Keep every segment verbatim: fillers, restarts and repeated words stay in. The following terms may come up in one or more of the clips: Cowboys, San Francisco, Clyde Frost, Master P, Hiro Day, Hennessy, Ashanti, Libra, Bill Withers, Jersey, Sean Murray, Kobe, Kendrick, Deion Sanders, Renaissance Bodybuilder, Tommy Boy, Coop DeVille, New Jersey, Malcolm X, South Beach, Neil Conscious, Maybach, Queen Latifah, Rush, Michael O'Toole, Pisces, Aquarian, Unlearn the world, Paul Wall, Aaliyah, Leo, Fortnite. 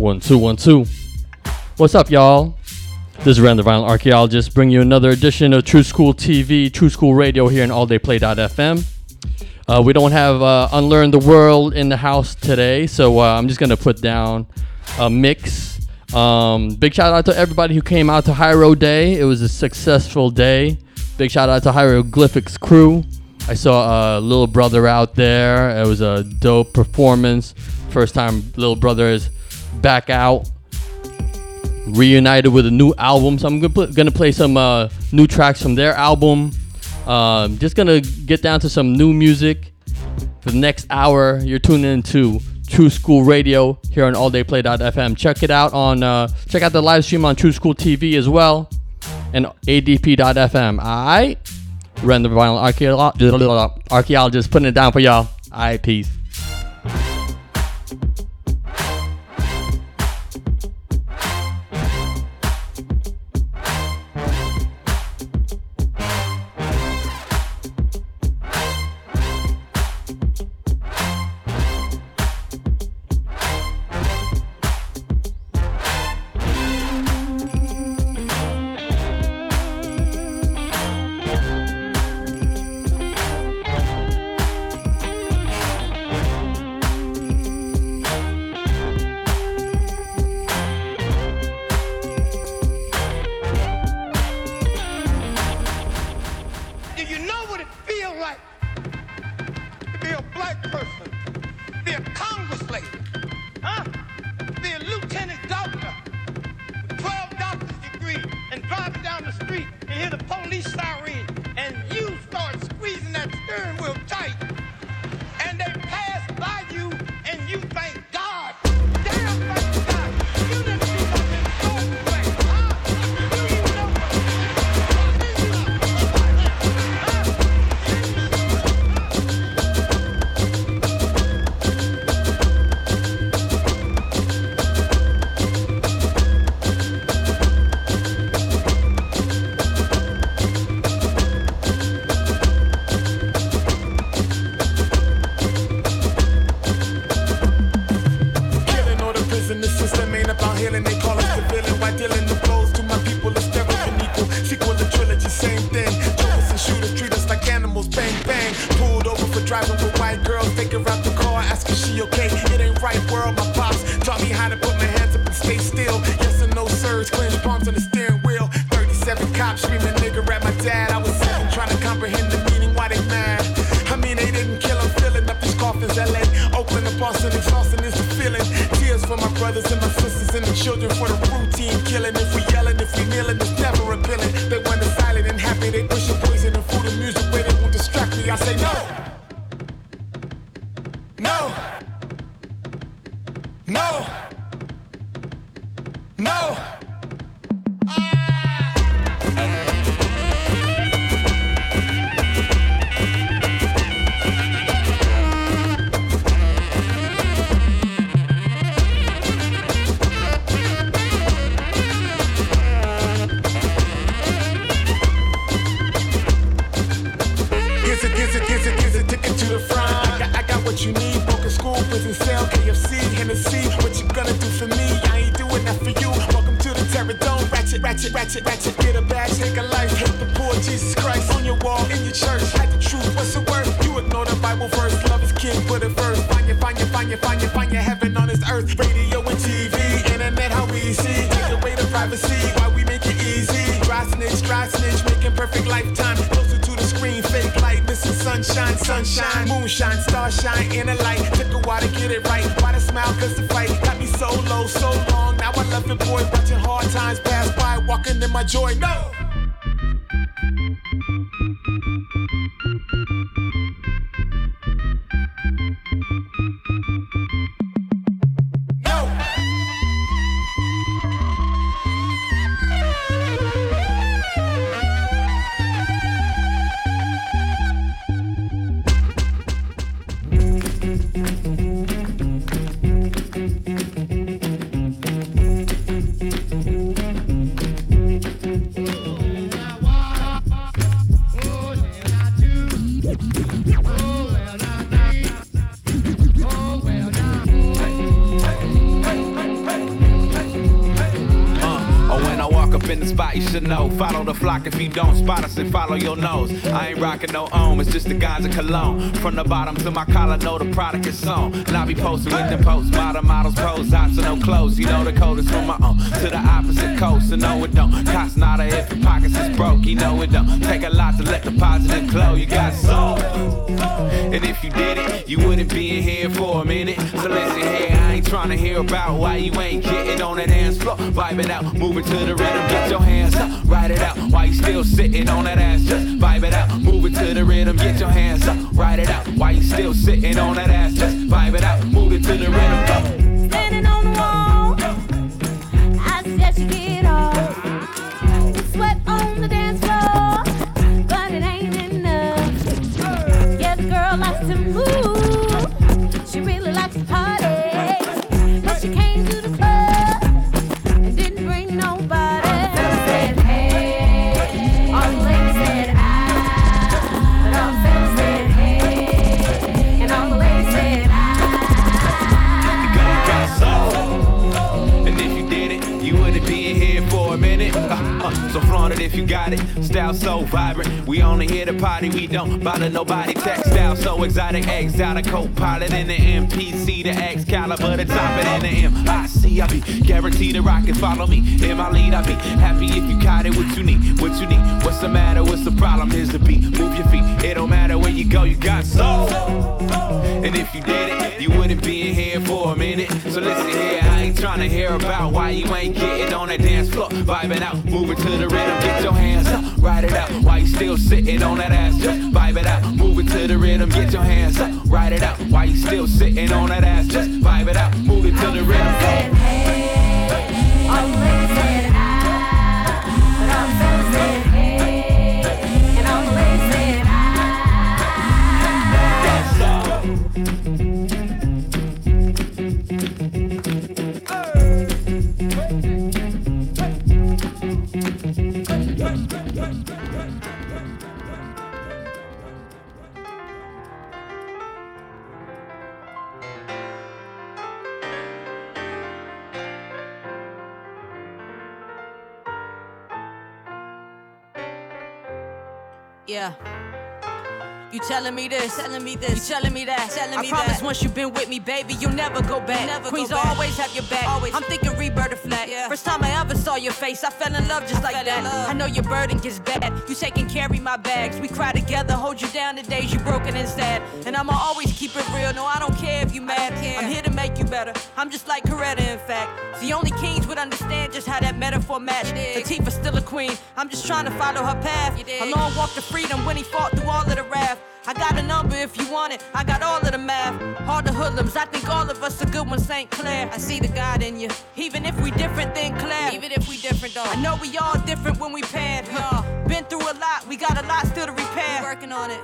One, two, one, two. What's up, y'all? This is Rand the Vinyl Archaeologist, bringing you another edition of True School T V, True School Radio here in all day play dot f m. Uh, we don't have uh, Unlearn the World in the house today, so uh, I'm just going to put down a mix. Um, big shout out to everybody who came out to Hiro Day. It was a successful day. Big shout out to Hieroglyphics crew. I saw uh, Little Brother out there. It was a dope performance. First time Little Brother is back out, reunited with a new album, so I'm gonna, pl- gonna play some uh, new tracks from their album. Uh, just gonna get down to some new music for the next hour. You're tuned in to True School Radio here on all day play dot f m. Check it out on uh, check out the live stream on True School T V as well and a d p dot f m. Alright, Rand the Vinyl Archaeolo- Archaeologist putting it down for y'all. Alright, peace. No! No! No! can sell K F C, Hennessy. What you gonna do for me? I ain't doing that for you. Welcome to the terror dome. Ratchet, ratchet, ratchet, ratchet. Get a bag, take a life. Hate the poor Jesus Christ on your wall in your church. Like the truth, what's the worth? You ignore the Bible verse. Love is king, but it first. Find your, find your, find your, find your, find your heaven on this earth. Radio and T V, internet, how we see. Take away the privacy. Why we make it easy? Dry snitch, dry snitch, making perfect lifetime. Closer to the screen, fake light, missing sunshine, sunshine, moonshine, starshine, inner light. Took a while to get it right. Why the smile? Cause the fight got me so low, so long. Now I love it, boy. Watching hard times pass by, walking in my joy. No. Follow the flock if you don't spot us and follow your nose. I ain't rocking no ohm, it's just the guys of cologne. From the bottom to my collar, know the product is sewn. And I be posted with the post, model models, pros, hops and no clothes. You know the code is from my own, to the opposite coast. And no it don't, cost not a hit, the pockets is broke. You know it don't, take a lot to let the positive glow. You got soul, and if you did it, you wouldn't be in here for a minute. So listen here, I ain't trying to hear about why you ain't getting on that dance floor. Vibing out, moving to the rhythm, get your hands up, ride it out. Why you still sitting on that ass? Just vibe it out, move it to the rhythm, get your hands up, ride it out. Why you still sitting on that ass? Just vibe it out, move it to the rhythm. Standing on the wall, I said you get off. Sweat on the dance floor, but it ain't enough. Yeah, the girl likes to move, she really likes to party, but she came to the club. So flaunt it if you got it, style so vibrant. We only hear the party, we don't bother nobody. Textile so exotic, exotic co-pilot in the M P C, the Excalibur, the top it in the M I C. I be guaranteed to rock it, follow me in my lead. I be happy if you caught it, what you need, what you need. What's the matter, what's the problem, here's the beat. Move your feet, it don't matter where you go, you got soul. And if you did it, you wouldn't be in here for a minute. So listen here, I ain't trying to hear about why you ain't getting on that dance floor. Vibing out, moving to the rhythm, get your hands up, ride it out. Why you still sitting on that ass? Just vibe it out, move it to the rhythm, get your hands up, ride it out. Why you still sitting on that ass? Just vibe it out, move it to the rhythm. Yeah. You telling me this, telling me this, you telling me that, telling me that. I promise once you've been with me, baby, you'll never go back. Never Queens go back. Always have your back. Always. I'm thinking rebirth a flat. Yeah. First time I ever saw your face, I fell in love just I like that. I know your burden gets bad. You take and carry my bags. We cry together, hold you down the days you broken and sad. And I'ma always keep it real. No, I don't care if you mad. I'm here to make you better. I'm just like Coretta, in fact. It's the only kings would understand just how that metaphor matched. Latifah's still a queen. I'm just trying to follow her path. A long walk to freedom when he fought through all of the wrath. I got a number if you want it, I got all of the math. All the hoodlums, I think all of us are good ones, Saint Clair. I see the God in you, even if we different than Claire. Even if we different though, I know we all different when we paired. Huh. Been through a lot, we got a lot still to repair. Working on it.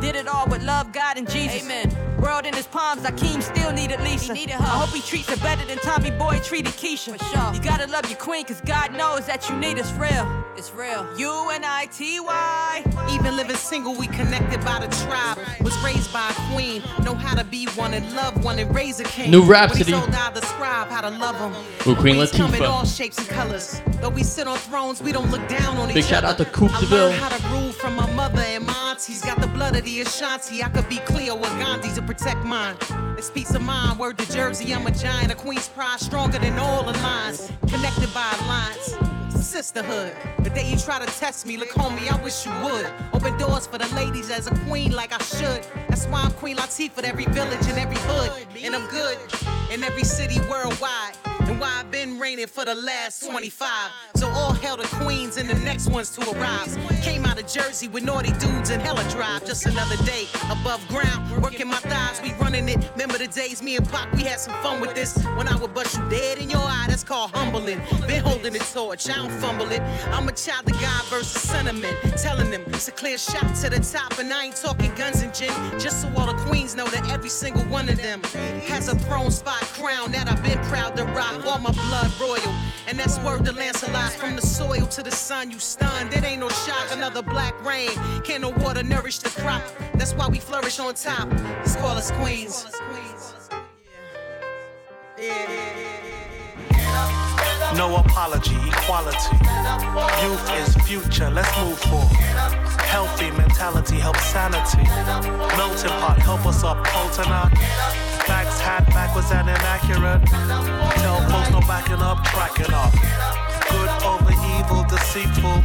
Did it all with love, God, and Jesus. Amen. World in his palms, Akeem still needed Lisa. He needed her. I hope he treats her better than Tommy Boy treated Keisha. For sure. You gotta love your queen, cause God knows that you need us real. It's real. U N I T Y. Even living single, we connected by the tribe. Was raised by a queen. Know how to be one and love one and raise a king. New Rhapsody. When he's old, I'll describe how to love him. With Queen Latifah. Come in all shapes and colors. Though we sit on thrones, we don't look down on each other. Big shout out to Coop DeVille. I learned how to rule from my mother and my auntie's. Got the blood of the Ashanti. I could be Cleo or Gandhi to protect mine. It's peace of mind. Word to Jersey, I'm a giant. A queen's pride, stronger than all the lines. Connected by lines. Sisterhood. The day you try to test me, look homie, I wish you would. Open doors for the ladies as a queen like I should. That's why I'm Queen Latifah in every village and every hood. And I'm good in every city worldwide. And why I've been reigning for the last twenty-five. So all hell to queens and the next ones to arrive. Came out of Jersey with naughty dudes and hella drive. Just another day above ground, working my thighs, we running it. Remember the days me and Pop, we had some fun with this. When I would bust you dead in your eye, that's called humbling. Been holding the torch, I don't fumble it. I'm a child of God versus sentiment. Telling them it's a clear shot to the top. And I ain't talking guns and gin. Just so all the queens know that every single one of them has a throne spot crown that I've been proud to rock. All my blood royal, and that's word to Lancelot. From the soil to the sun, you stunned. It ain't no shock, another black rain. Can no water nourish the crop? That's why we flourish on top. Let's call us queens. No apology, equality. Youth is future, let's move forward. Healthy mentality helps sanity. Melting pot, help us up, Poltana. Facts had backwards and inaccurate. Tell folks no backing up, tracking up. Good over evil, deceitful.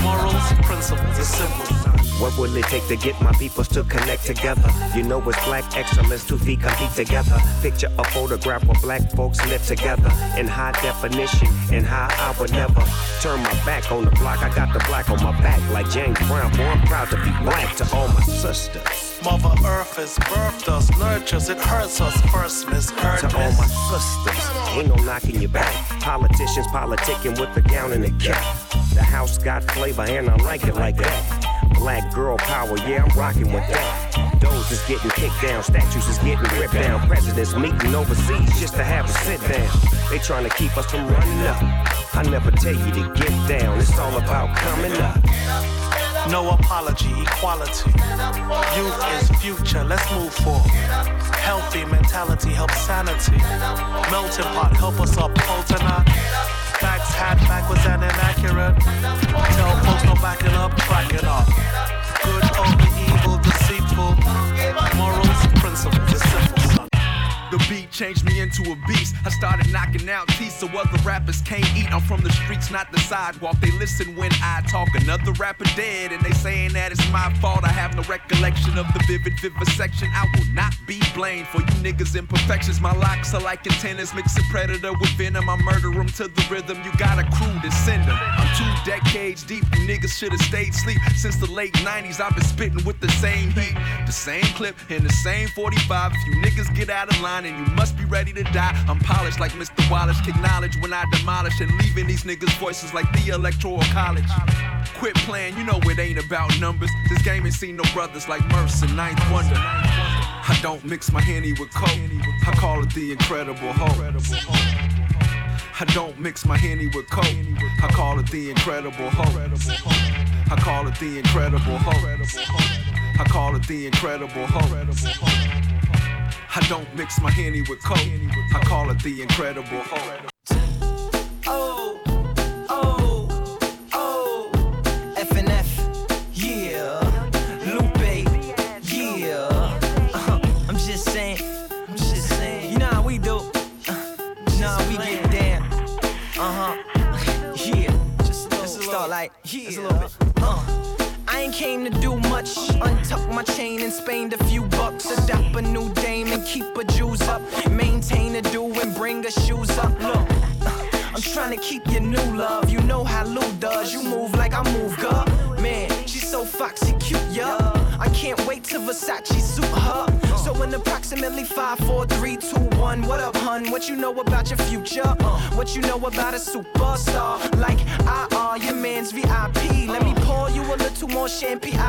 Morals, principles are simple. What will it take to get my peoples to connect together? You know it's black excellence, two feet compete together. Picture a photograph where black folks live together. In high definition, and how I would never turn my back on the block. I got the black on my back like James Brown. Boy, I'm proud to be black to all my sisters. Mother Earth has birthed us, nurtures, it hurts us first, misheard. To all my sisters, ain't no knocking you back. Politicians politicking with the gown and the cap. The house got flavor and I like it like that. Black girl power, yeah, I'm rocking with that. Doors is getting kicked down, statues is getting ripped down. Presidents meeting overseas just to have a sit down. They trying to keep us from running up. I never tell you to get down, it's all about coming up. No apology, equality. Youth is future, let's move forward. Healthy mentality helps sanity. Melting pot, help us up, Poltana. Facts had backwards and inaccurate. Tell folks no backing up, tracking up. Good over evil, deceitful. Morals, principles, simple. The beat changed me into a beast. I started knocking out teeth so other rappers can't eat. I'm from the streets, not the sidewalk. They listen when I talk. Another rapper dead and they saying that it's my fault. I have no recollection of the vivid vivisection. I will not be blamed for you niggas' imperfections. My locks are like antennas, mixing predator with venom. I murder them to the rhythm. You got a crew to send them. I'm two decades deep. You niggas should have stayed sleep. Since the late nineties, I've been spitting with the same heat, the same clip, and the same forty-five. If you niggas get out of line, and you must be ready to die. I'm polished like Mister Wallace. Acknowledge when I demolish and leaving these niggas' voices like the Electoral College. Quit playing, you know it ain't about numbers. This game ain't seen no brothers like Murs and Ninth Wonder. I don't mix my Henny with Coke. I call it the Incredible Hulk. I don't mix my Henny with Coke. I call it the Incredible Hulk. I call it the Incredible Hulk. I call it the Incredible Hulk. I don't mix my Henny with Coke. I call it the Incredible Hulk. Oh, oh, oh. F N F, yeah. Lupe, yeah. Uh-huh. I'm just saying, I'm just saying. You know how we do. Uh, you know how we get down. Uh-huh. Yeah. Just a start like, yeah. Just a little bit. Uh. I ain't came to do much. Untuck my chain and spend a few bucks. Adopt a new dame and keep her jewels up. Maintain a do and bring her shoes up. Look, I'm trying to keep your new love. You know how Lou does. You move like I move, girl. Man, she's so foxy cute, yeah. I can't wait till Versace suit her. So in approximately five, four, three, two, one. What up, hun? What you know about your future? What you know about a superstar? Like I are your man's V I P. Let me pour you a little more champagne.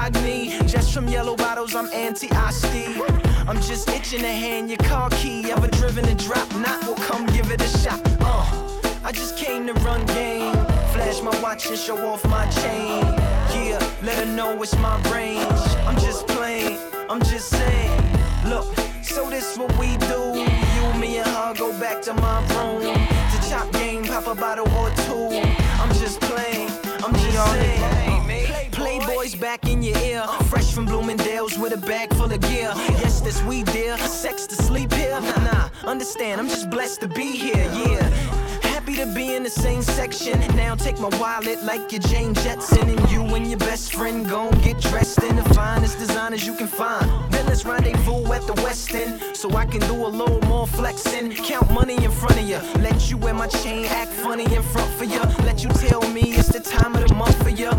Just from yellow bottles, I'm anti-osty. I'm just itching to hand your car key. Ever driven a drop? Not, well, come give it a shot. Uh, I just came to run game. Flash my watch and show off my chain. Yeah, let her know it's my range. I'm just playing, I'm just saying. Look, so this what we do. You, me, and her go back to my room to chop game, pop a bottle or two. I'm just playing, I'm just saying. Playboys back in your ear, fresh from Bloomingdale's with a bag full of gear. Yes, this we dear, sex to sleep here. Nah, understand, I'm just blessed to be here. Yeah. Happy to be in the same section. Now take my wallet like you're Jane Jetson, and you and your best friend gon' get dressed in the finest designers you can find. Then let's rendezvous at the West End, so I can do a little more flexing. Count money in front of ya, let you wear my chain, act funny in front for ya. Let you tell me it's the time of the month for ya.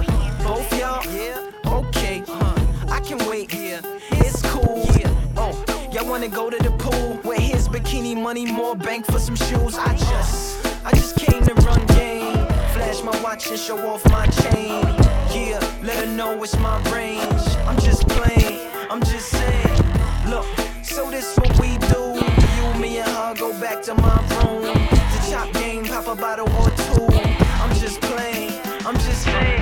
Both y'all, yeah, okay, uh, I can wait. Yeah, it's cool. Yeah, oh, y'all wanna go to the pool? Well, here's bikini money, more bank for some shoes. I just. I just came to run game, flash my watch and show off my chain. Yeah, let her know it's my range. I'm just playing, I'm just saying. Look, so this what we do. You, me, and her go back to my room to chop game, pop a bottle or two. I'm just playing, I'm just saying.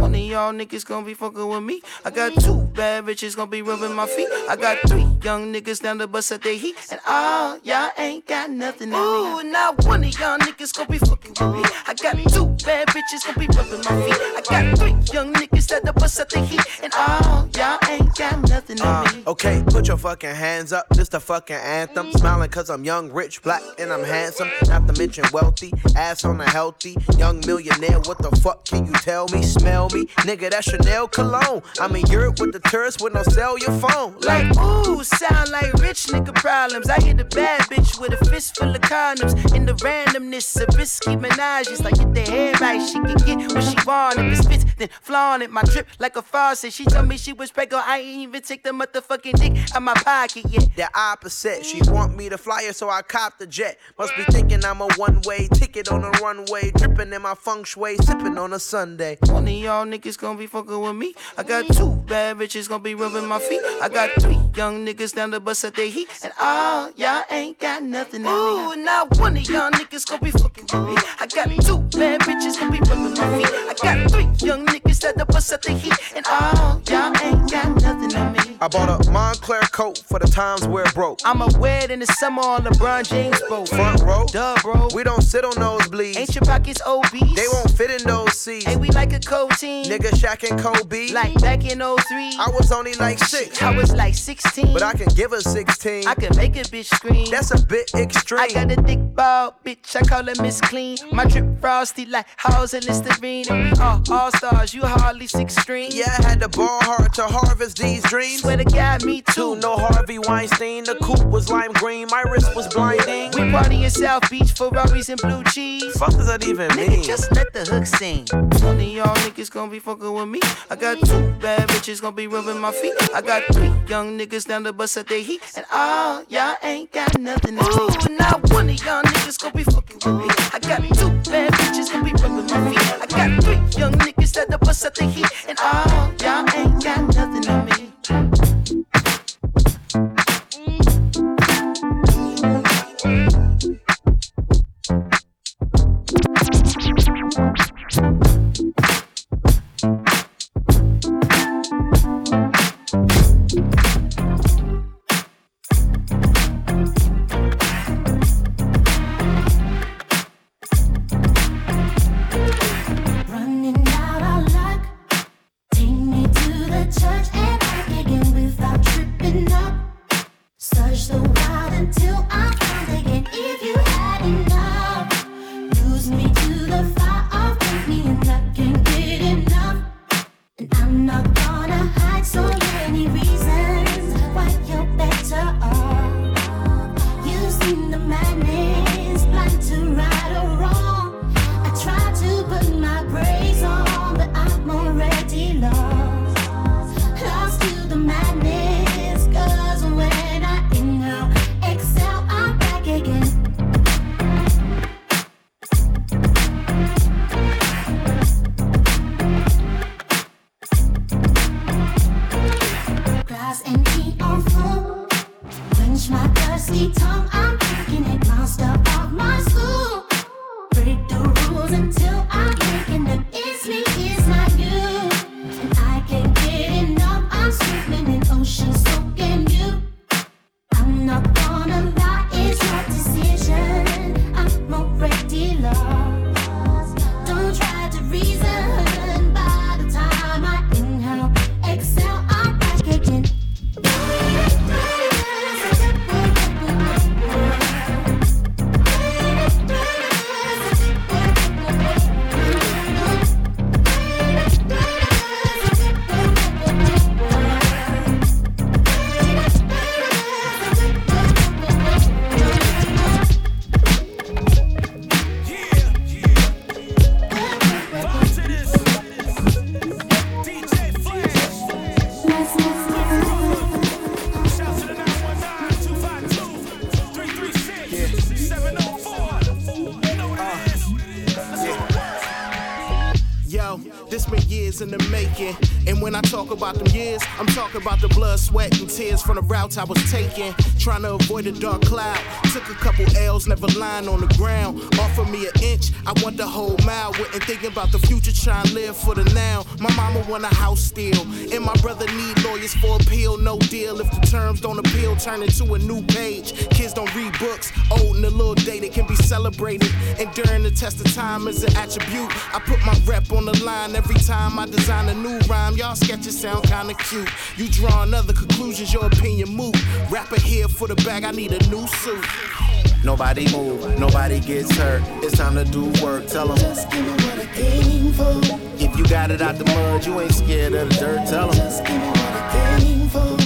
One of y'all niggas gonna be fucking with me. I got two bad bitches gonna be rubbing my feet. I got three young niggas down the bus at their heat. And all y'all ain't got nothing. Ooh, not one of y'all niggas gonna be fucking with me. I got two bad bitches gonna be rubbing my feet. I got three young niggas down the bus at their heat. And all y'all ain't got nothing on uh, me. Okay, put your fucking hands up. This the fucking anthem. Smiling cause I'm young, rich, black, and I'm handsome. Not to mention wealthy, ass on a healthy. Young millionaire, what the fuck can you tell me? Smell me, nigga, that's Chanel cologne. I'm in Europe with the tourists with no cell your phone. Like, ooh, sound like rich nigga problems. I hit a bad bitch with a fistful of condoms. In the randomness of risky menages. Like, get the head right, she can get what she want. If it spits, then flaunt it. My drip like a faucet. She told me she was pregnant, I ain't even take the motherfucking dick out my pocket yet. The opposite, she want me to fly her, so I cop the jet. Must be thinking I'm a one-way ticket on a runway. Dripping in my feng shui, sipping on a Sunday. One of y'all niggas gonna be fucking with me. I got two bad bitches gonna be rubbing my feet. I got three young niggas down the bus at their heat. And all y'all ain't got nothing on me. Ooh, not one of y'all niggas gonna be fucking with me. I got two bad bitches gonna be rubbing my feet. I got three young niggas down the bus at their heat. And all y'all ain't got nothing on me. I bought a Montclair coat for the times where it broke. I'm a wed in the summer on LeBron James boat. Front row, duh, bro. We don't sit on those bleeds. Ain't your pockets obese? They won't fit in those seats. Hey, we like a cold team. Nigga, Shaq and Kobe. Like back in oh three, I was only like six. I was like sixteen. But I can give her sixteen. I can make a bitch scream. That's a bit extreme. I got a thick ball, bitch. I call her Miss Clean. My drip frosty like Halls and Listerine. And we are all stars. You hardly sixteen. Yeah, I had to ball hard to harvest these dreams. The guy, me too. No Harvey Weinstein. The coupe was lime green. My wrist was blinding. We party in South Beach, Ferraris and blue cheese. Fuck does that even nigga mean? Just let the hook sing. One of y'all niggas gonna be fucking with me. I got two bad bitches gonna be rubbing my feet. I got three young niggas down the bus at their heat. And all y'all ain't got nothing to do. Ooh, not one of y'all niggas gonna be fucking with me. I got two bad bitches gonna be rubbing my feet. I got three young niggas down the bus at their heat. And all y'all ain't got nothing on me. Running out of luck, damn, this been years in the making. And when I talk about them years, I'm talking about the blood, sweat, and tears from the routes I was taking. Trying to avoid a dark cloud. Took a couple L's, never lying on the ground. Offer me an inch, I want the whole mile. Wouldn't think about the future, trying to live for the now. My mama want a house still. And my brother need lawyers for appeal, no deal. If the terms don't appeal, turn into a new page. Kids don't read books, old in a little day, they can be celebrated. And during the test of time is an attribute. I put my rep on the line every time I design a new rhyme. Y'all sketches sound kinda cute. You drawing other conclusions, your opinion moot. Rapper here for the bag, I need a new suit. Nobody move, nobody gets hurt. It's time to do work, tell them. Just give me what I came for. If you got it out the mud, you ain't scared of the dirt, tell them. Just give me what I came for.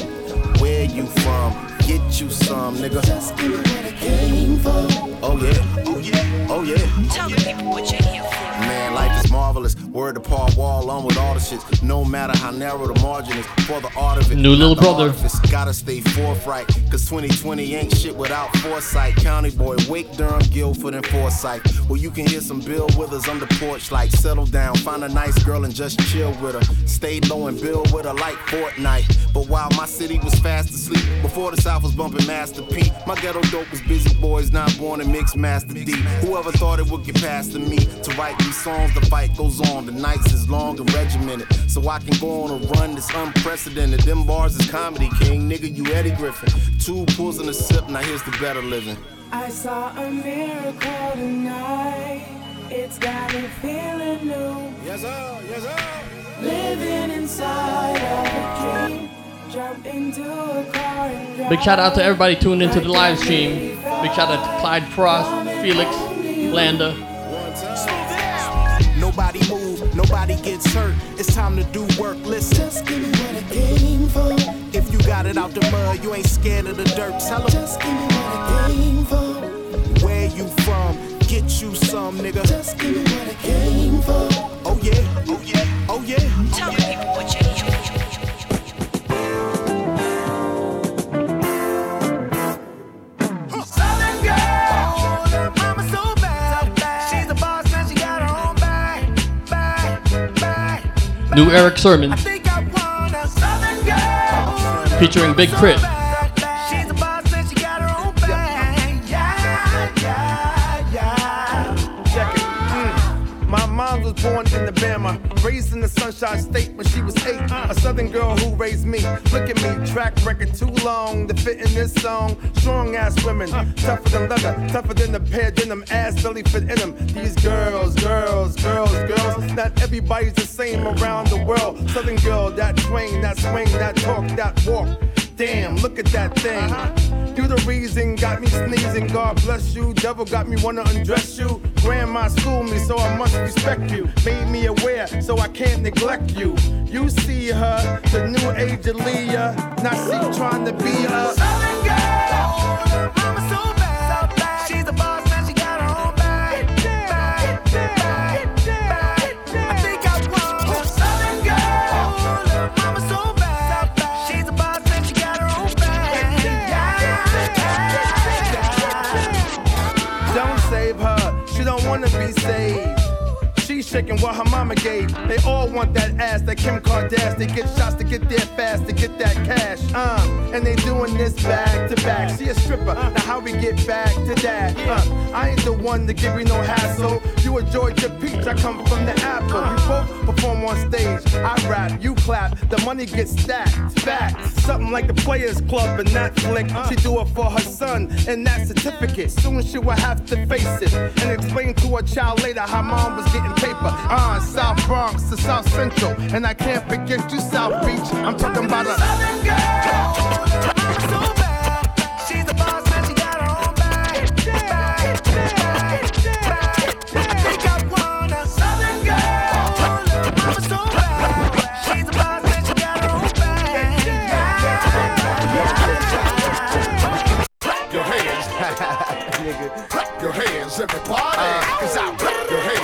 Where you from? Get you some, nigga. Just give me what I came for. Oh yeah, oh yeah, oh yeah. Tell the people what you're here for. Man, life is marvelous. Word to Paul Wall, on with all the shit. No matter how narrow the margin is, for the art of it. New Little Brother. Gotta stay forthright, cause twenty twenty ain't shit without foresight. County Boy, Wake, Durham, Guilford, and Forsyth. Well, you can hear some Bill Withers on the porch like, settle down, find a nice girl and just chill with her. Stay low and build with her like Fortnite. But while my city was fast asleep, before the South I was bumping Master P. My ghetto dope was busy boys, not born and mixed Master D. Whoever thought it would get past to me to write these songs, the fight goes on. The nights is long and regimented, so I can go on a run that's unprecedented. Them bars is comedy, king, nigga, you Eddie Griffin. Two pulls and a sip, now here's the better living. I saw a miracle tonight. It's got me feeling new. Yes, sir, yes, sir. Living inside of a dream. Big shout out to everybody tuned into the live stream. Big shout out to Clyde Frost, Felix, Landa. Nobody move, nobody gets hurt. It's time to do work, listen. Just give me what I came for. If you got it out the mud, you ain't scared of the dirt. Tell them. Just give me what I came for. Where you from? Get you some, nigga. Just give me what I came for. Oh yeah, oh yeah, oh yeah. Tell the people what you need. New Eric Sermon, featuring Big Crit. Born in Alabama, raised in the Sunshine State when she was eight. A Southern girl who raised me. Look at me, track record too long to fit in this song. Strong ass women, tougher than leather, tougher than the pair, than them ass belly fit in them. These girls, girls, girls, girls. Not everybody's the same around the world. Southern girl, that twang, that swing, that talk, that walk. Damn, look at that thing. You the reason, got me sneezing. God bless you. Devil got me wanna undress you. Grandma schooled me, so I must respect you. Made me aware, so I can't neglect you. You see her, the new age Aaliyah. Now she trying to be a Southern girl. Mama so bad. She's a boss and she got her own bag. Bag, bag, bag, bag. I think I want her. Southern girl. Mama so bad. She's a boss and she got her own bag. Yeah. Don't save her. Don't wanna be saved. She's shaking what her mama gave. They all want that ass, that Kim Kardashian. They get shots to get there fast, to get that cash. Um, and they doing this back to back. She a stripper, now how we get back to that? Uh, I ain't the one to give you no hassle. You a Georgia peach, I come from the apple. We both perform on stage. I rap, you clap, the money gets stacked. Back, something like the Players Club and that flick. She do it for her son and that certificate. Soon she will have to face it and explain to a child later how mom was getting paper on uh, South Bronx to South Central, and I can't forget you, South Beach. I'm talking about a Southern girl. So bad, she's the boss and she got her own bag. Bag, bag, bag, bag. I think I want a Southern girl. I'm so bad, she's the boss and she got her own bag. Clap your hands, nigga. Clap your hands, everybody. Uh, Cause I.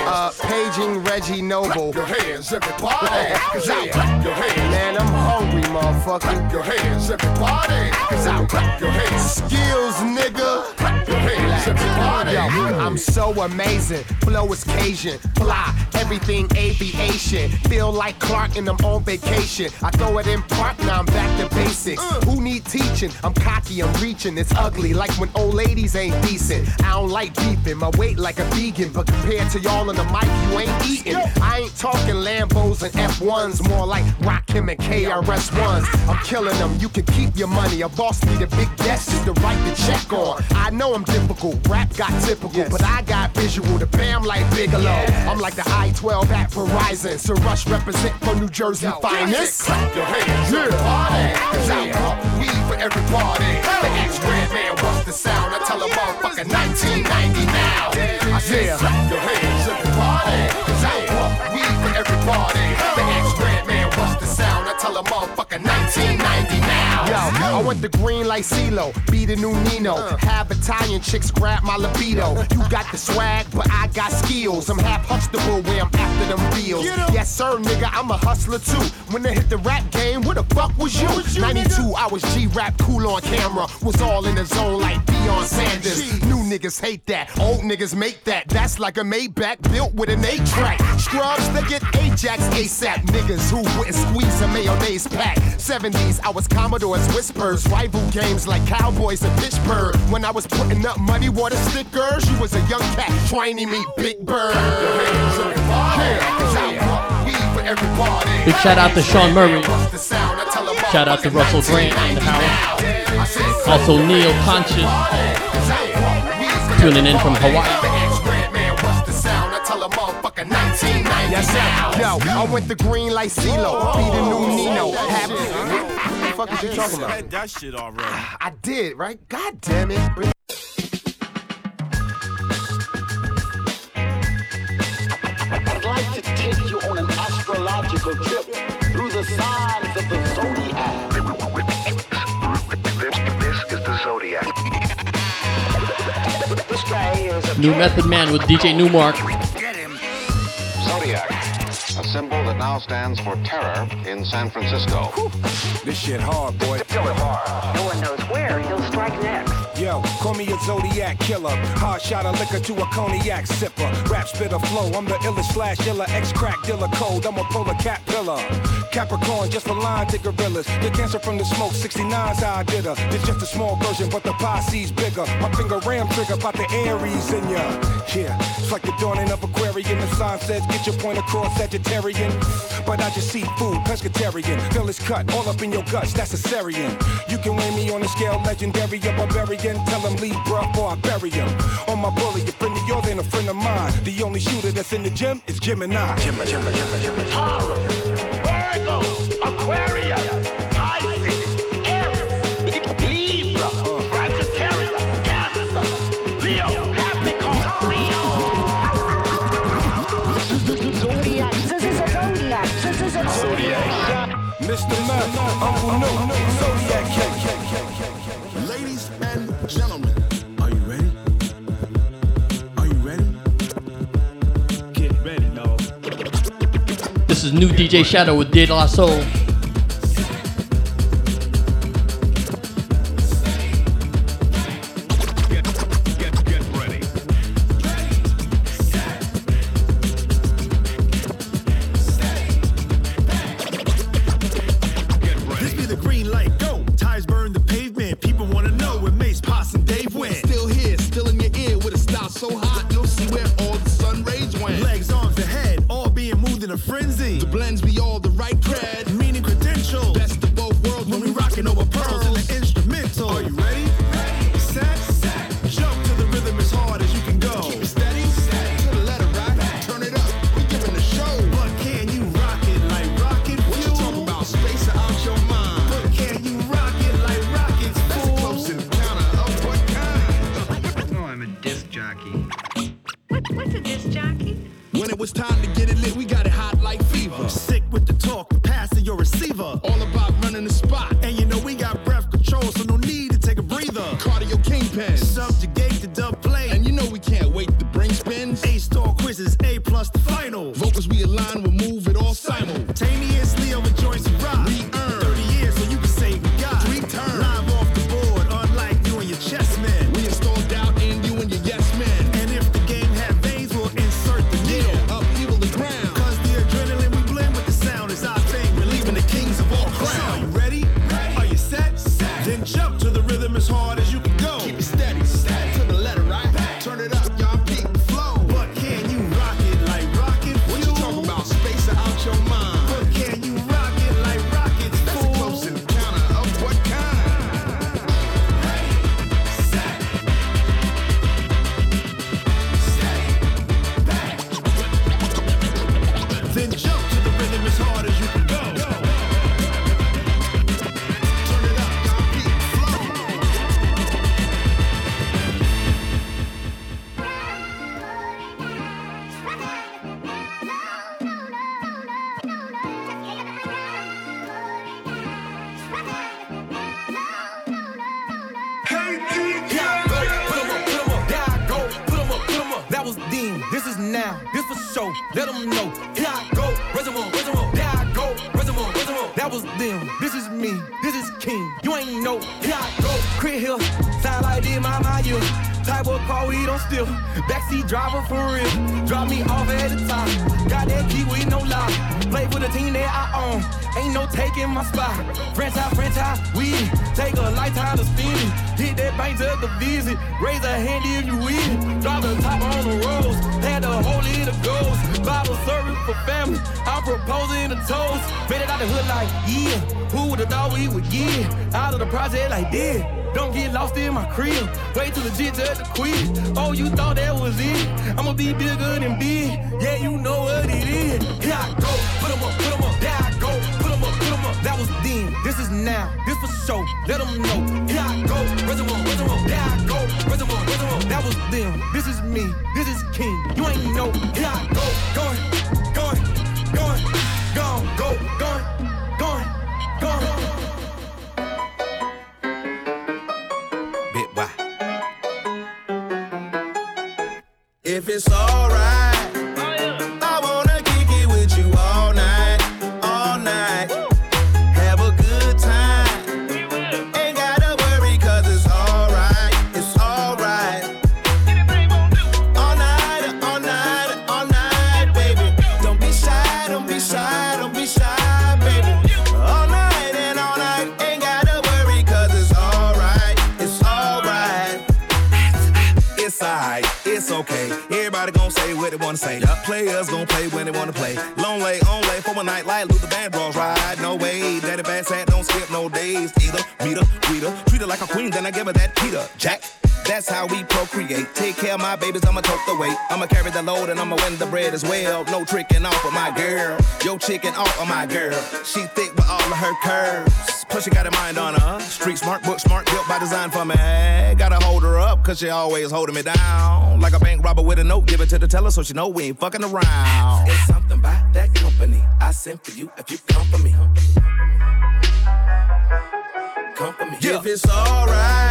Uh, paging Reggie Noble. Clap your hands, everybody. Cause I clap your hands. Man, I'm hungry, motherfucker. Clap your hands, everybody. Cause I clap your hands. Skills, nigga. Clap your hands, everybody. Yo, I'm so amazing. Flow is Cajun. Fly. everything aviation. Feel like Clark and I'm on vacation. I throw it in park, now I'm back to basics. Uh, Who need teaching? I'm cocky, I'm reaching. It's ugly, like when old ladies ain't decent. I don't like beefing, my weight like a vegan. But compared to y'all on the mic, you ain't eating. I ain't talking Lambos and F ones, more like Rakim and K R S ones. I'm killing them, you can keep your money. I boss me the big guess is the right to check on. I know I'm difficult, rap got typical, yes. But I got visual, the bam like Bigelow. Yes. I'm like the I twelve at Verizon, so Rush represent for New Jersey finest. Clap your hands, yeah. Party, cause I pump weed for every party. The ex-red man wants the sound, I tell them motherfucker nineteen ninety now. I say yeah. Clap your hands at the party, cause I pump weed for every party. The ex-red man wants the sound, I tell them motherfucker nineteen ninety now. Yo, I want the green like CeeLo, be the new Nino. uh. Have Italian chicks grab my libido. You got the swag, but I got skills. I'm half hustable where I'm after them deals. Yes sir, nigga, I'm a hustler too. When they hit the rap game, where the fuck was you? Was you ninety-two, nigga? I was G-Rap, cool on camera. Was all in the zone like Deion Sanders. Jeez. New niggas hate that, old niggas make that. That's like a Maybach built with an eight track. Scrubs, they get Ajax ASAP. Niggas who wouldn't squeeze a mayonnaise pack. seventies, I was Commodore whispers, rival games like Cowboys and Pittsburgh. When I was putting up muddy water stickers, you was a young cat trying to meet Big Bird. Big shout out to Sean Murray. Shout out to Russell Brand in the house. Also Neil Conscious tuning in from Hawaii. Yes sir. Yo, I went the green like CeeLo, be the new Nino. Happy. What the fuck is you talking about? That shit already. I did, right? God damn it. I'd like to take you on an astrological trip through the signs of the Zodiac. This is the Zodiac. This guy is a New Method Man with D J Newmark. Get him. Zodiac. A symbol that now stands for terror in San Francisco. Whew. This shit hard, boy. Kill it hard. No one knows where he'll strike next. Yo, call me a Zodiac killer. Hard shot of liquor to a cognac sipper. Rap spit a flow. I'm the illest slash iller, ex-crack dealer cold. I'm a polar cat pillar. Capricorn, just a line to gorillas. The cancer from the smoke, sixty-nine's how I did her. It's just a small version, but the posse's bigger. My finger ram trigger, about the Aries in ya. Yeah, it's like the dawning of Aquarian. The sign says, get your point across, Sagittarian. But I just see food, pescatarian. Feel it's cut, all up in your guts, that's a Syrian. You can weigh me on a scale, legendary or barbarian. Tell him leave, bruh, or I bury him. On my bully, a friend of yours ain't a friend of mine. The only shooter that's in the gym is Gemini. Gemini, Gemini, Gemini, Gemini. Virgo, Aquarius, Pisces, Aries, Libra, Sagittarius, Cancer, Leo, Capricorn, Leo. Zodiac, this is a Zodiac, this is a Zodiac. Mister Murphy, Uncle No, Zodiac. Ladies and gentlemen, are you ready? Are you ready? Get ready, no. This is new D J Shadow with De La Soul. Get, get, get ready. This be the green light, go. Tires burn the pavement. People want to know where Mace, Posse, and Dave went. Still here, still in your ear with a style so hot. You'll see where all the sun rays went. Legs, arms, the head, all being moved in a frenzy. The blends be all the right cred, meaning credentials. Best of both worlds when we rockin' over pearls and the instrumental. Are you ready? Ready. Set, set. Jump to the rhythm as hard as you can go. Keep it steady, set. To the letter rock. Back. Turn it up, we giving a show. But can you rock it like rocket? What you talking about? Space out your mind. But can you rock it like rockets? That's a close encounter of what kind? Oh, I'm a disc jockey. What, what's a disc jockey? When it was time to get it lit, we got it hot like fever. Sick with the talk, the passer, your receiver. All about running the spot. And you know we got breath control, so no need to take a breather. Cardio kingpin, subjugate the dub play. And you know we can't wait to bring spins. A-star quizzes, A plus the final. Vocals we align, we'll move it all simultaneous. Leo and Joyce and Rock. We earn thirty years so you can say we got three turns. Live off the board, unlike you and your chess men. We install doubt in you and your yes men. And if the game had veins, we'll insert the needle. Upheaval the ground. show, let them know. Here I go, reservoir, reservoir, there I go, reservoir, reservoir. That was them, this is me, this is King. You ain't know, here I go, Crit Hill, sound like this, my, my, you. Type of car we don't steal, backseat driver for real. Drop me off at the top, got that key with no lie. Play for the team that I own, ain't no taking my spot. Franchise, franchise, we take a lifetime to spend it. Hit that bank to the visit, raise a hand if you win. Drop the top on the roads, had a whole lot of goals. Bible service for family, I'm proposing a toast. Fed it out the hood like, yeah, who would've thought we would get out of the project like this? Don't get lost in my crib, way too legit to the quit. Oh, you thought that was it? I'ma be bigger than big, yeah, you know what it is. Here I go, put them up, put them up, there I go, put them up, put them up. That was then, this is now, this for show, let them know. Here I go, reservoir, reservoir, there I go, reservoir, reservoir. That was them, this is me, this is King, you ain't know. Here I go, going, going, going, gone, go, going, going, going. If it's alright, oh, yeah. I wanna kick it with you all night, all night. Woo. Have a good time, we will. Ain't gotta worry cause it's alright, it's alright. Anybody won't do. All night, all night, all night, anybody baby. Don't be shy, don't be shy, don't be shy, baby. All night and all night, ain't gotta worry cause it's alright, it's alright. It's alright, it's okay. Everybody gon' say what they wanna say. Yup. Players gon' play when they wanna play. Lonely, only for a night like Luther Vandross ride. No way, that a bad sack don't skip no days. Either meet her, greet her, treat her like a queen, then I give her that Peter Jack. That's how we procreate. Take care of my babies, I'ma tote the weight. I'ma carry the load and I'ma win the bread as well. No tricking off of my girl. Yo chicken off of my girl. She thick with all of her curves. Plus she got a mind on her. Street smart, book smart, built by design for me. Gotta hold her up cause she always holding me down. Like a bank robber with a note, give it to the teller so she know we ain't fucking around. It's something about that company. I sent for you if you come for me. Come for me. Yeah. If it's alright.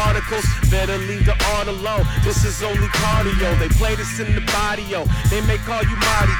particles. Better leave the art alone. This is only cardio. They play this in the barrio. They may call you Marty.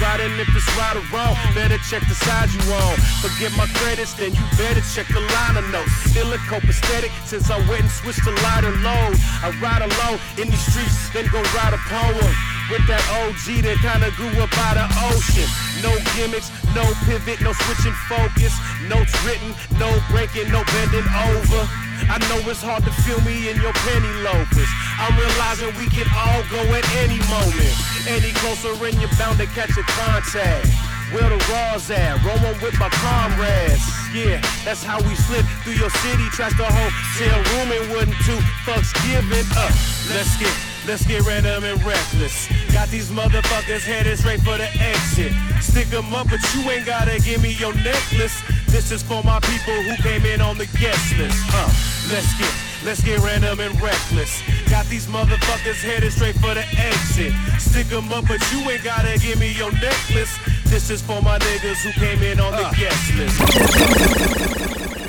Riding if it's right or wrong. Better check the side you on. Forget my credits, then you better check the liner notes. Still a copacetic since I went and switched to lighter load. I ride alone in the streets, then go ride a poem. With that O G that kinda grew up out of ocean. No gimmicks, no pivot, no switching focus. Notes written, no breaking, no bending over. I know it's hard to feel me in your penny loafers. I'm realizing we can all go at any moment. Any closer and you're bound to catch a contact. Where the raw's at, rolling with my comrades. Yeah, that's how we slip through your city. Trash the hotel room and wouldn't two fucks giving up. Let's get Let's get random and reckless. Got these motherfuckers headed straight for the exit. Stick them up, but you ain't gotta give me your necklace. This is for my people who came in on the guest list. Uh, let's get, let's get random and reckless. Got these motherfuckers headed straight for the exit. Stick them up, but you ain't gotta give me your necklace. This is for my niggas who came in on uh. the guest list.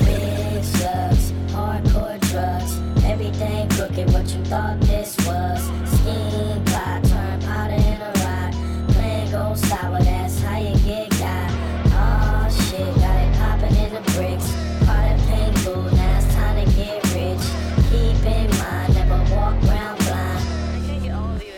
Big slugs, hardcore drugs, everything crooked, what you thought this was. Scheme, plot, turn powder in a rock. Plan goes sour, that's how you get got. Oh shit, got it poppin' in the bricks. Part of pink food, now it's time to get rich. Keep in mind, never walk round blind. I can't get all of you in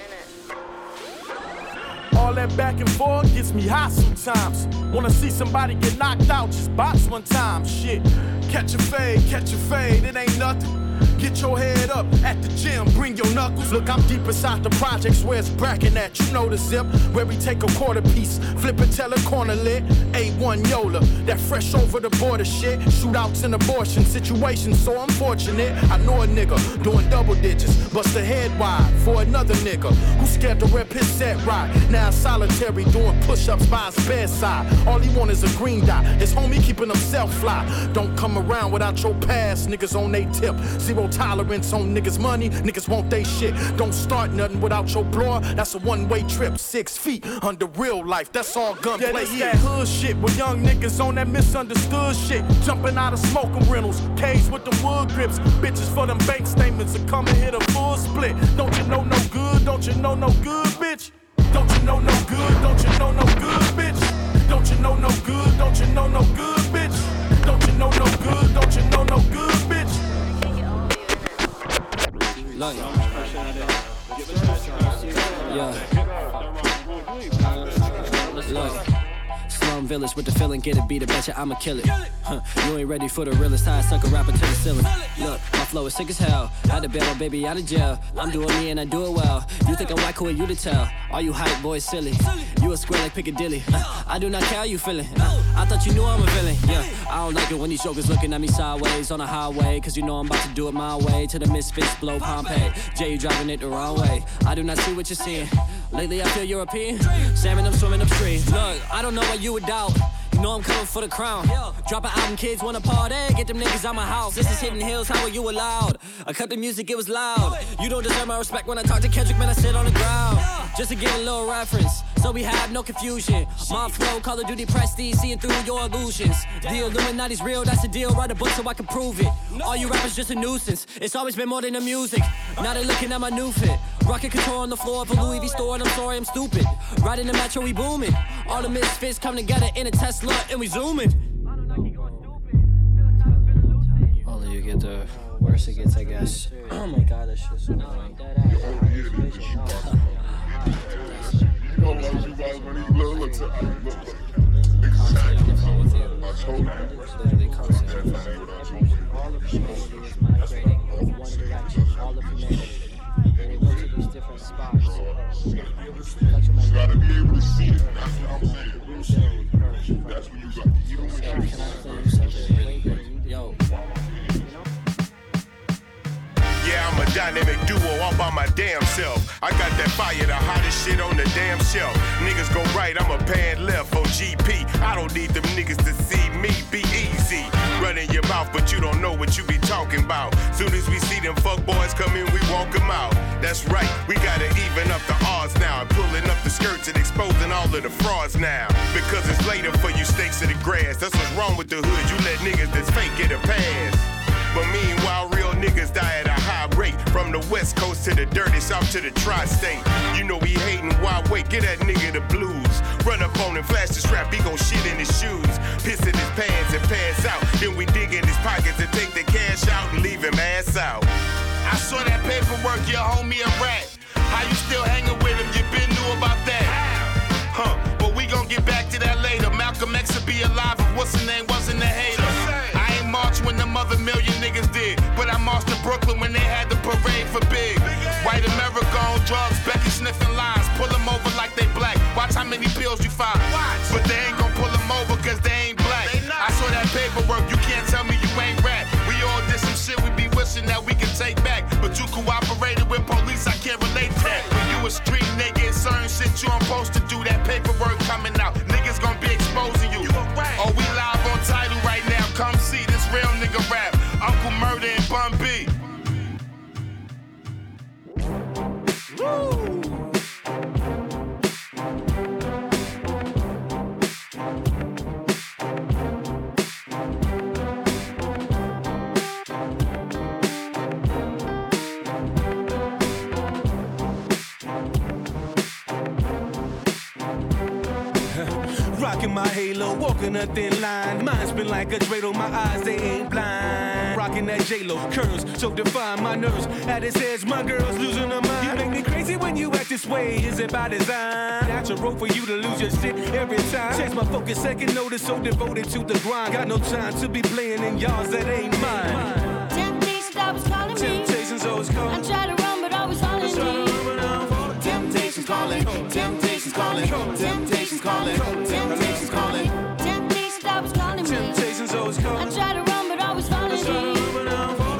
it. All that back and forth gets me hot sometimes. Wanna see somebody get knocked out, just box one time. Shit, catch a fade, catch a fade, it ain't nothing. Get your head up at the gym, bring your knuckles. Look, I'm deep inside the projects where it's brackin' at. You know the zip, where we take a quarter piece, flip it till a corner lit. A one Yola, that fresh over the border shit. Shootouts and abortion situations, so unfortunate. I know a nigga doing double digits, bust a head wide for another nigga who's scared to rep his set right. Now solitary, doing push-ups by his bedside. All he want is a green dot, his homie keeping himself fly. Don't come around without your pass, niggas on they tip. Zero tolerance on niggas' money, niggas want they shit. Don't start nothing without your blower, that's a one-way trip. Six feet under real life, that's all gunplay. Yeah, it's that hood shit with young niggas on that misunderstood shit. Jumping out of smoking rentals, caves with the wood grips. Bitches for them bank statements and come and hit a full split. Don't you know no good, don't you know no good, bitch? Don't you know no good, don't you know no good, bitch? Don't you know no good, don't you know no good, bitch? Don't you know no good, don't you know no good, bitch? Like, yeah, like. Slum village with the feeling, get it beat it, betcha I'ma kill it. Huh, you ain't ready for the realest, high sucker rapper to the ceiling. Look, my flow is sick as hell. I done bail my baby out of jail. I'm doing me and I do it well. You think I'm white, who are you to tell? All you hype boys silly. You a square like Piccadilly. Uh, I do not care how you feeling. Uh, I thought you knew I'm a villain. Yeah, I don't like it when these jokers looking at me sideways on the highway. Cause you know I'm about to do it my way. To the misfits blow Pompeii. Jay, you driving it the wrong way. I do not see what you're seeing. Lately I feel European. Salmon, I'm swimming upstream. Look, I don't know why you would doubt. You know I'm coming for the crown. Drop an album, kids wanna party. Get them niggas out my house. This is Hidden Hills, how are you allowed? I cut the music, it was loud. You don't deserve my respect when I talk to Kendrick, man, I sit on the ground. Just to give a little reference, so we have no confusion. My flow, Call of Duty prestige, seeing through your illusions. The Illuminati's real, that's the deal. Write a book so I can prove it. All you rappers just a nuisance. It's always been more than the music. Now they're looking at my new fit. Rocket control on the floor of a Louis V store, and I'm sorry I'm stupid. Riding the metro, we booming. All the misfits come together in a Tesla, and we zooming. Only you get the worse it gets, I guess. Oh my god, that shit's so annoying. All of humanity. These different spots. You gotta be able to see it. That's what I'm saying. That's what you got. You don't want. Yo. Yeah, I'm a dynamic duo all by my damn self. I got that fire, the hottest shit on the damn shelf. Niggas go right, I'm a pan left on G P. I don't need them niggas to see me. Be easy. Running your mouth, but you don't know what you be talking about. Soon as we see them fuck boys come in, we walk them out. That's right, we gotta even up the odds now. And pulling up the skirts and exposing all of the frauds now. Because it's later for you snakes of the grass. That's what's wrong with the hood, you let niggas that's fake get a pass. But meanwhile, real niggas die at a high rate. From the west coast to the dirty south to the tri-state. You know he hatin', why wait? Get that nigga the blues. Run up on him, flash the strap, he gon' shit in his shoes. Piss in his pants and pass out. Then we dig in his pockets and take the cash out and leave him ass out. I saw that paperwork, your homie a rat. How you still hanging with him? You been knew about that. Huh, but we gon' get back to that later. Malcolm X would be alive if what's his name wasn't a hater. I ain't marched when them other million niggas did, but I marched in Brooklyn when they had the parade for big. White America on drugs, Becky sniffing lines. Pull them over like they black, watch how many pills you find. But they ain't gon' pull them over cause they ain't black. I saw that paperwork, you can't tell me you ain't rat. We all did some shit we be wishing that we could take back, but you cooperated with police, I can't relate to that. When you a street nigga, certain shit you ain't supposed to do, that paperwork coming out. Niggas gonna be exposing you. Oh, we live on title right now. Come see this real nigga rap. Uncle Murder and Bun B. My halo, walking a thin line. Mine's been like a dreidel, my eyes, they ain't blind. Rocking that J-Lo, curves, so define my nerves. At its edge, my girl's losing her mind. You make me crazy when you act this way, is it by design? Natural for you to lose your shit every time. Change my focus, second notice, so devoted to the grind. Got no time to be playing in yards that ain't mine. Temptations always calling me. Temptations always calling. I try to run, but always falling deep. Temptations calling, temptations calling, temptations calling, temptations. Temptations always calling. I try to run, but always falling.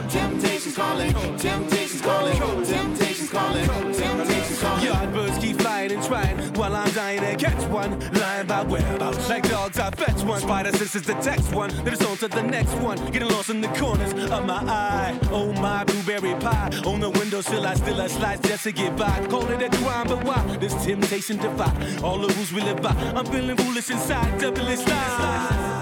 Temptations calling. Temptations calling. Temptations calling. Temptations calling. Yard birds keep flying and trying while I'm dying to catch one. Lying by whereabouts. Like dogs, I fetch one. Spider senses detects one. Then it's on to the next one. Getting lost in the corners of my eye. Oh my blueberry pie. On the windowsill, I still I slice just to get by. Call it a crime, but why? This temptation defy all the rules we live by. I'm feeling foolish inside, double it slide.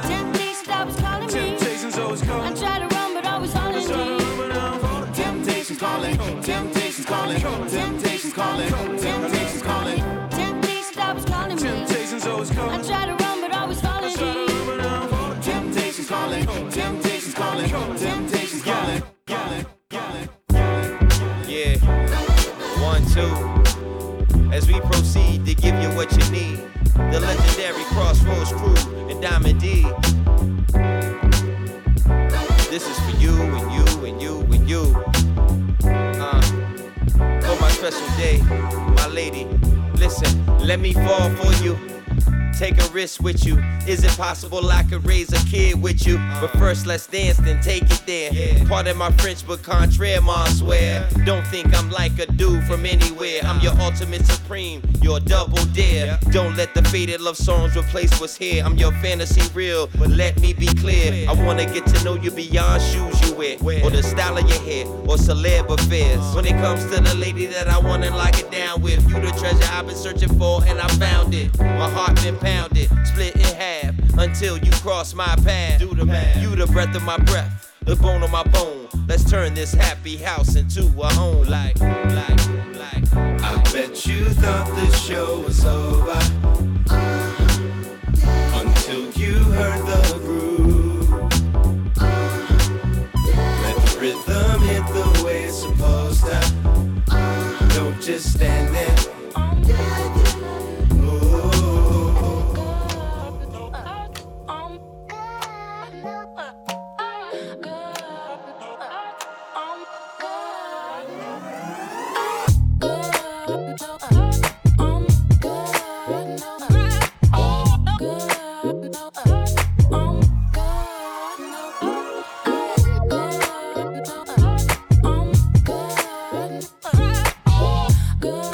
Calling temptations me. Always calling. I try to run, but always falling deep. Temptations calling. Temptations calling. Temptations calling. Temptations calling. Temptations always calling me. Temptations always calling. I try to run, but always falling deep. Temptations calling. Temptations calling. Temptations calling. Yeah. One, two. As we proceed to give you what you need, the legendary Crossroads Crew and Diamond D. This is for you and you and you and you. Uh, for my special day, my lady. Listen, let me fall for you. Take a risk with you. Is it possible I could raise a kid with you? But first, let's dance, then take it there. Yeah. Pardon my French, but contraire, ma swear. Don't think I'm like a dude from anywhere. I'm your ultimate supreme, your double dare. Yeah. Don't let the faded love songs replace what's here. I'm your fantasy real, but let me be clear. I wanna get to know you beyond shoes you wear, or the style of your hair, or celeb affairs. When it comes to the lady that I wanna lock it down with, you the treasure I've been searching for, and I found it. My heart been pounded, split in half, until you cross my path. Do the math. You the breath of my breath, the bone of my bone. Let's turn this happy house into a home. Like, like, like. I bet you thought the show was over uh, until you heard the groove. Uh, Let the rhythm hit the way it's supposed to. Uh, Don't just stand there. Good.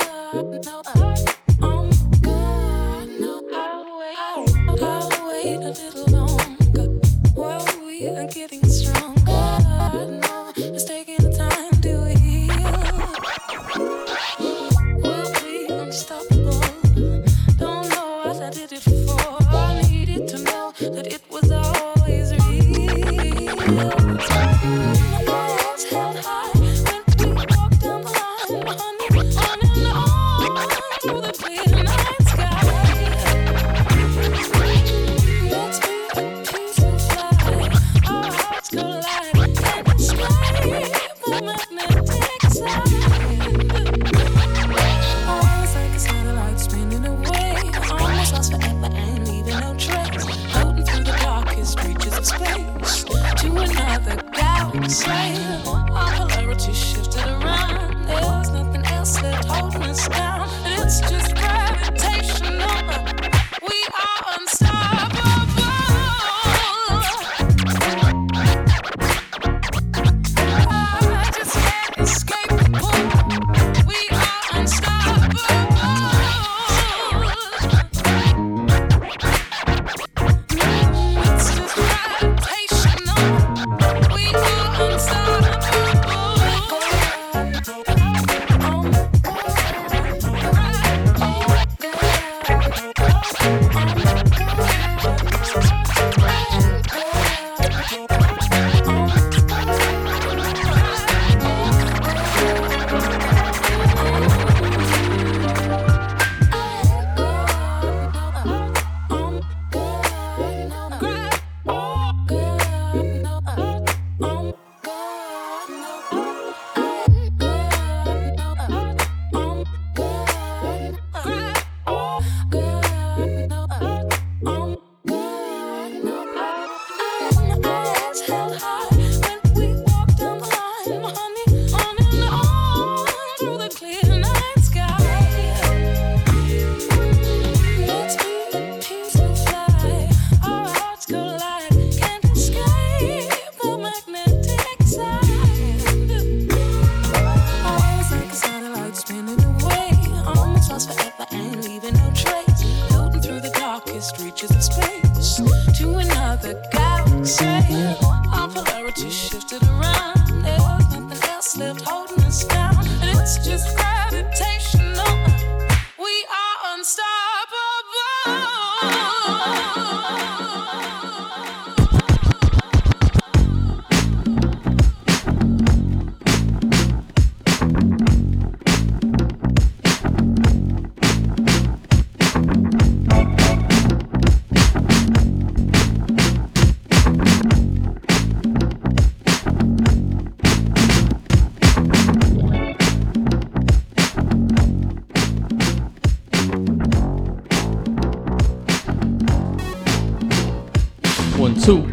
two.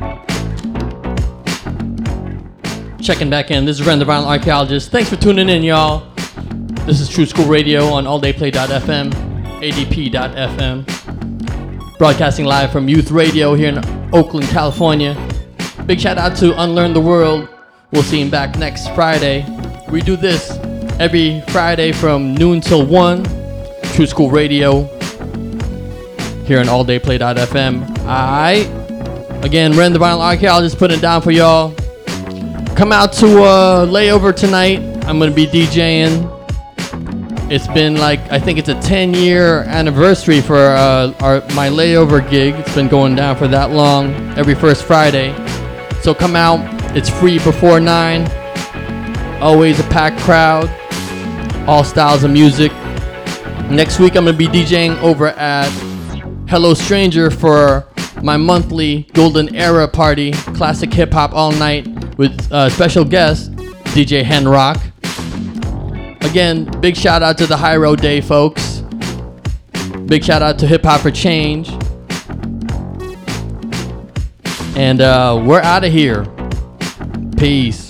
Checking back in. This is Rand the Vinyl Archaeologist. Thanks for tuning in, y'all. This is True School Radio on all day play dot f m, A D P dot f m. Broadcasting live from Youth Radio here in Oakland, California. Big shout out to Unlearn the World. We'll see him back next Friday. We do this every Friday from noon till one. True School Radio here on all day play dot f m. Alright. Again, Rand the Vinyl Archaeologist putting it down for y'all. Come out to uh, Layover tonight. I'm going to be DJing. It's been like, I think it's a ten year anniversary for uh, our, my Layover gig. It's been going down for that long, every first Friday. So come out. It's free before nine. Always a packed crowd. All styles of music. Next week I'm going to be DJing over at Hello Stranger for my monthly Golden Era party. Classic hip hop all night with uh, special guest D J Henrock. Again, big shout out to the Hiro Day folks. Big shout out to Hip Hop for Change. And uh, we're out of here. Peace.